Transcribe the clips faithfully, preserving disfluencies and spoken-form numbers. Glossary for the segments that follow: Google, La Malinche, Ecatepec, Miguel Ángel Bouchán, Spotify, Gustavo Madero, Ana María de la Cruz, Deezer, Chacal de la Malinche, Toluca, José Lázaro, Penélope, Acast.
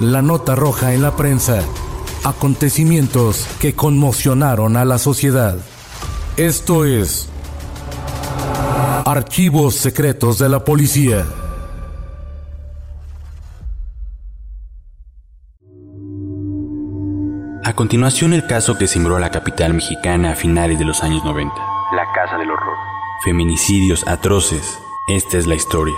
La nota roja en la prensa. Acontecimientos que conmocionaron a la sociedad. Esto es Archivos Secretos de la Policía. A continuación, el caso que cimbró la capital mexicana a finales de los años noventa. La Casa del Horror. Feminicidios atroces. Esta es la historia.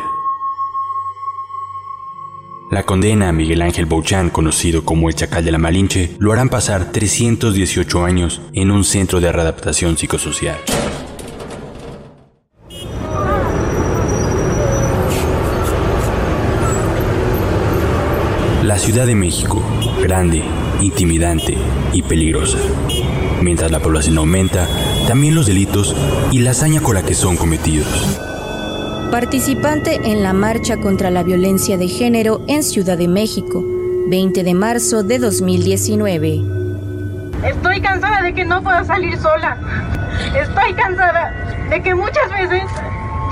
La condena a Miguel Ángel Bouchán, conocido como el Chacal de la Malinche, lo harán pasar trescientos dieciocho años en un centro de readaptación psicosocial. La Ciudad de México, grande, intimidante y peligrosa. Mientras la población aumenta, también los delitos y la hazaña con la que son cometidos. Participante en la Marcha contra la Violencia de Género en Ciudad de México, veinte de marzo de dos mil diecinueve. Estoy cansada de que no pueda salir sola. Estoy cansada de que muchas veces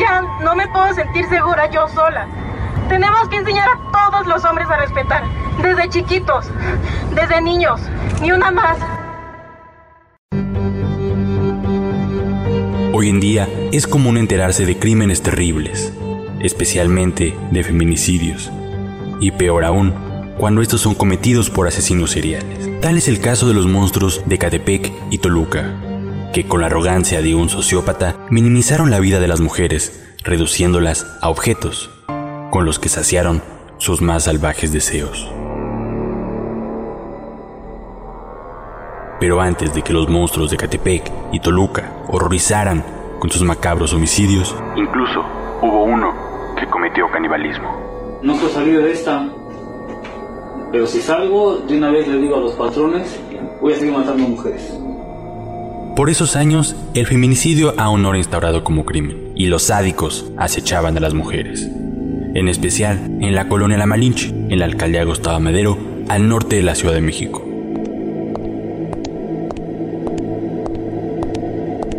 ya no me puedo sentir segura yo sola. Tenemos que enseñar a todos los hombres a respetar, desde chiquitos, desde niños, ni una más. Hoy en día es común enterarse de crímenes terribles, especialmente de feminicidios, y peor aún, cuando estos son cometidos por asesinos seriales. Tal es el caso de los monstruos de Ecatepec y Toluca, que con la arrogancia de un sociópata minimizaron la vida de las mujeres, reduciéndolas a objetos, con los que saciaron sus más salvajes deseos. Pero antes de que los monstruos de Ecatepec y Toluca horrorizaran con sus macabros homicidios, incluso hubo uno que cometió canibalismo. No puedo salir de esta, pero si salgo, de una vez le digo a los patrones, voy a seguir matando mujeres. Por esos años, el feminicidio aún no era instaurado como crimen, y los sádicos acechaban a las mujeres. En especial en la colonia La Malinche, en la alcaldía Gustavo Madero, al norte de la Ciudad de México.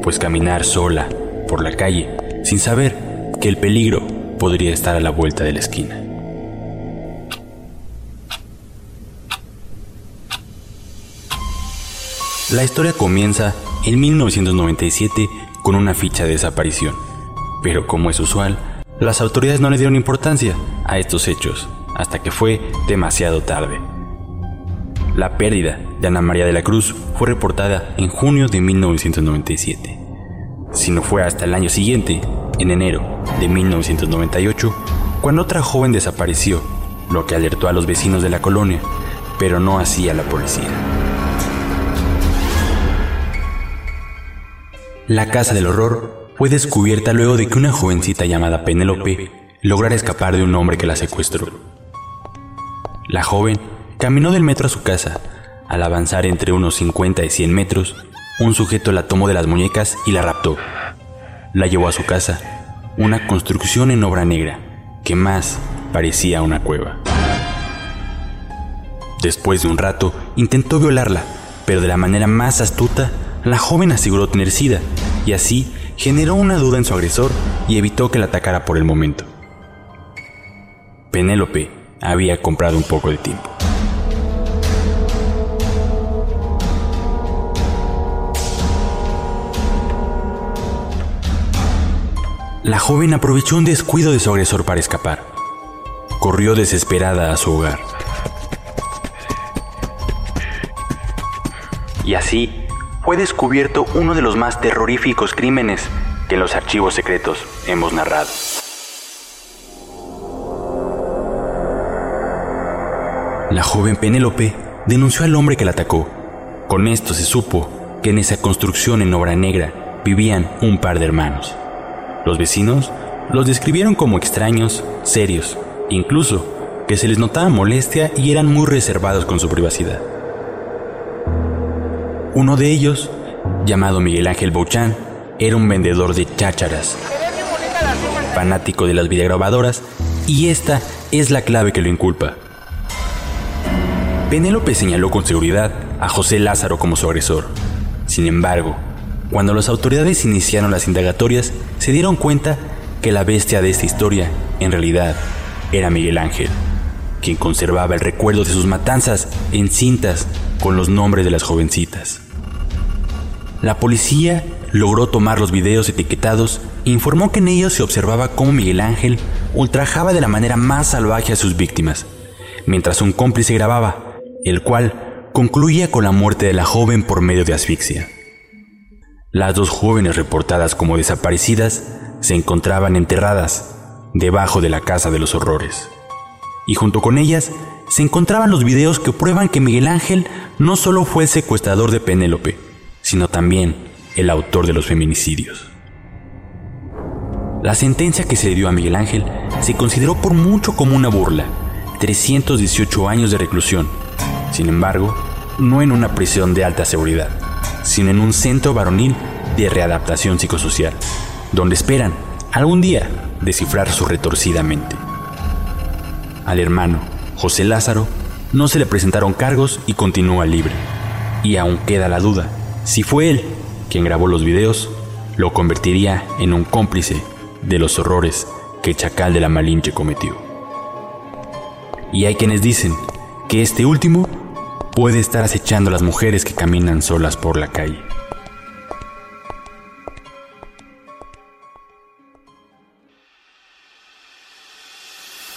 Pues caminar sola por la calle sin saber que el peligro podría estar a la vuelta de la esquina. La historia comienza en mil novecientos noventa y siete con una ficha de desaparición, pero como es usual, las autoridades no le dieron importancia a estos hechos hasta que fue demasiado tarde. La pérdida de Ana María de la Cruz fue reportada en junio de mil novecientos noventa y siete. Si no fue hasta el año siguiente, en enero de mil novecientos noventa y ocho, cuando otra joven desapareció, lo que alertó a los vecinos de la colonia, pero no así a la policía. La Casa del Horror fue descubierta luego de que una jovencita llamada Penélope lograra escapar de un hombre que la secuestró. La joven caminó del metro a su casa. Al avanzar entre unos cincuenta y cien metros, un sujeto la tomó de las muñecas y la raptó. La llevó a su casa, una construcción en obra negra, que más parecía una cueva. Después de un rato, intentó violarla, pero de la manera más astuta, la joven aseguró tener sida, y así generó una duda en su agresor y evitó que la atacara por el momento. Penélope había comprado un poco de tiempo. la joven aprovechó un descuido de su agresor para escapar. Corrió desesperada a su hogar. Y así fue descubierto uno de los más terroríficos crímenes que en los archivos secretos hemos narrado. La joven Penélope denunció al hombre que la atacó. Con esto se supo que en esa construcción en obra negra vivían un par de hermanos. Los vecinos los describieron como extraños, serios, incluso que se les notaba molestia y eran muy reservados con su privacidad. Uno de ellos, llamado Miguel Ángel Bouchán, era un vendedor de chácharas, fanático de las videograbadoras, y esta es la clave que lo inculpa. Penélope señaló con seguridad a José Lázaro como su agresor. Sin embargo, cuando las autoridades iniciaron las indagatorias, se dieron cuenta que la bestia de esta historia, en realidad, era Miguel Ángel, quien conservaba el recuerdo de sus matanzas en cintas con los nombres de las jovencitas. La policía logró tomar los videos etiquetados e informó que en ellos se observaba cómo Miguel Ángel ultrajaba de la manera más salvaje a sus víctimas, mientras un cómplice grababa, el cual concluía con la muerte de la joven por medio de asfixia. Las dos jóvenes reportadas como desaparecidas se encontraban enterradas debajo de la Casa de los Horrores. Y junto con ellas se encontraban los videos que prueban que Miguel Ángel no solo fue el secuestrador de Penélope, sino también el autor de los feminicidios. La sentencia que se le dio a Miguel Ángel se consideró por mucho como una burla, trescientos dieciocho años de reclusión. Sin embargo, no en una prisión de alta seguridad, sino en un centro varonil de readaptación psicosocial, donde esperan algún día descifrar su retorcida mente. Al hermano José Lázaro no se le presentaron cargos y continúa libre. Y aún queda la duda si fue él quien grabó los videos, lo convertiría en un cómplice de los horrores que Chacal de la Malinche cometió. Y hay quienes dicen que este último puede estar acechando a las mujeres que caminan solas por la calle.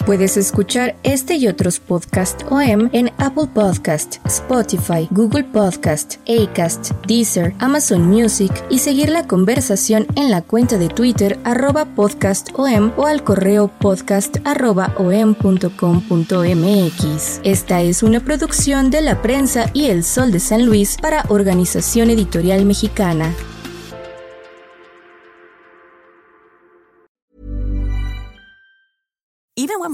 Puedes escuchar este y otros podcasts O M en Apple Podcast, Spotify, Google Podcast, Acast, Deezer, Amazon Music y seguir la conversación en la cuenta de Twitter arroba podcast o m o al correo podcast arroba o m punto com punto m x. Esta es una producción de La Prensa y El Sol de San Luis para Organización Editorial Mexicana. Even when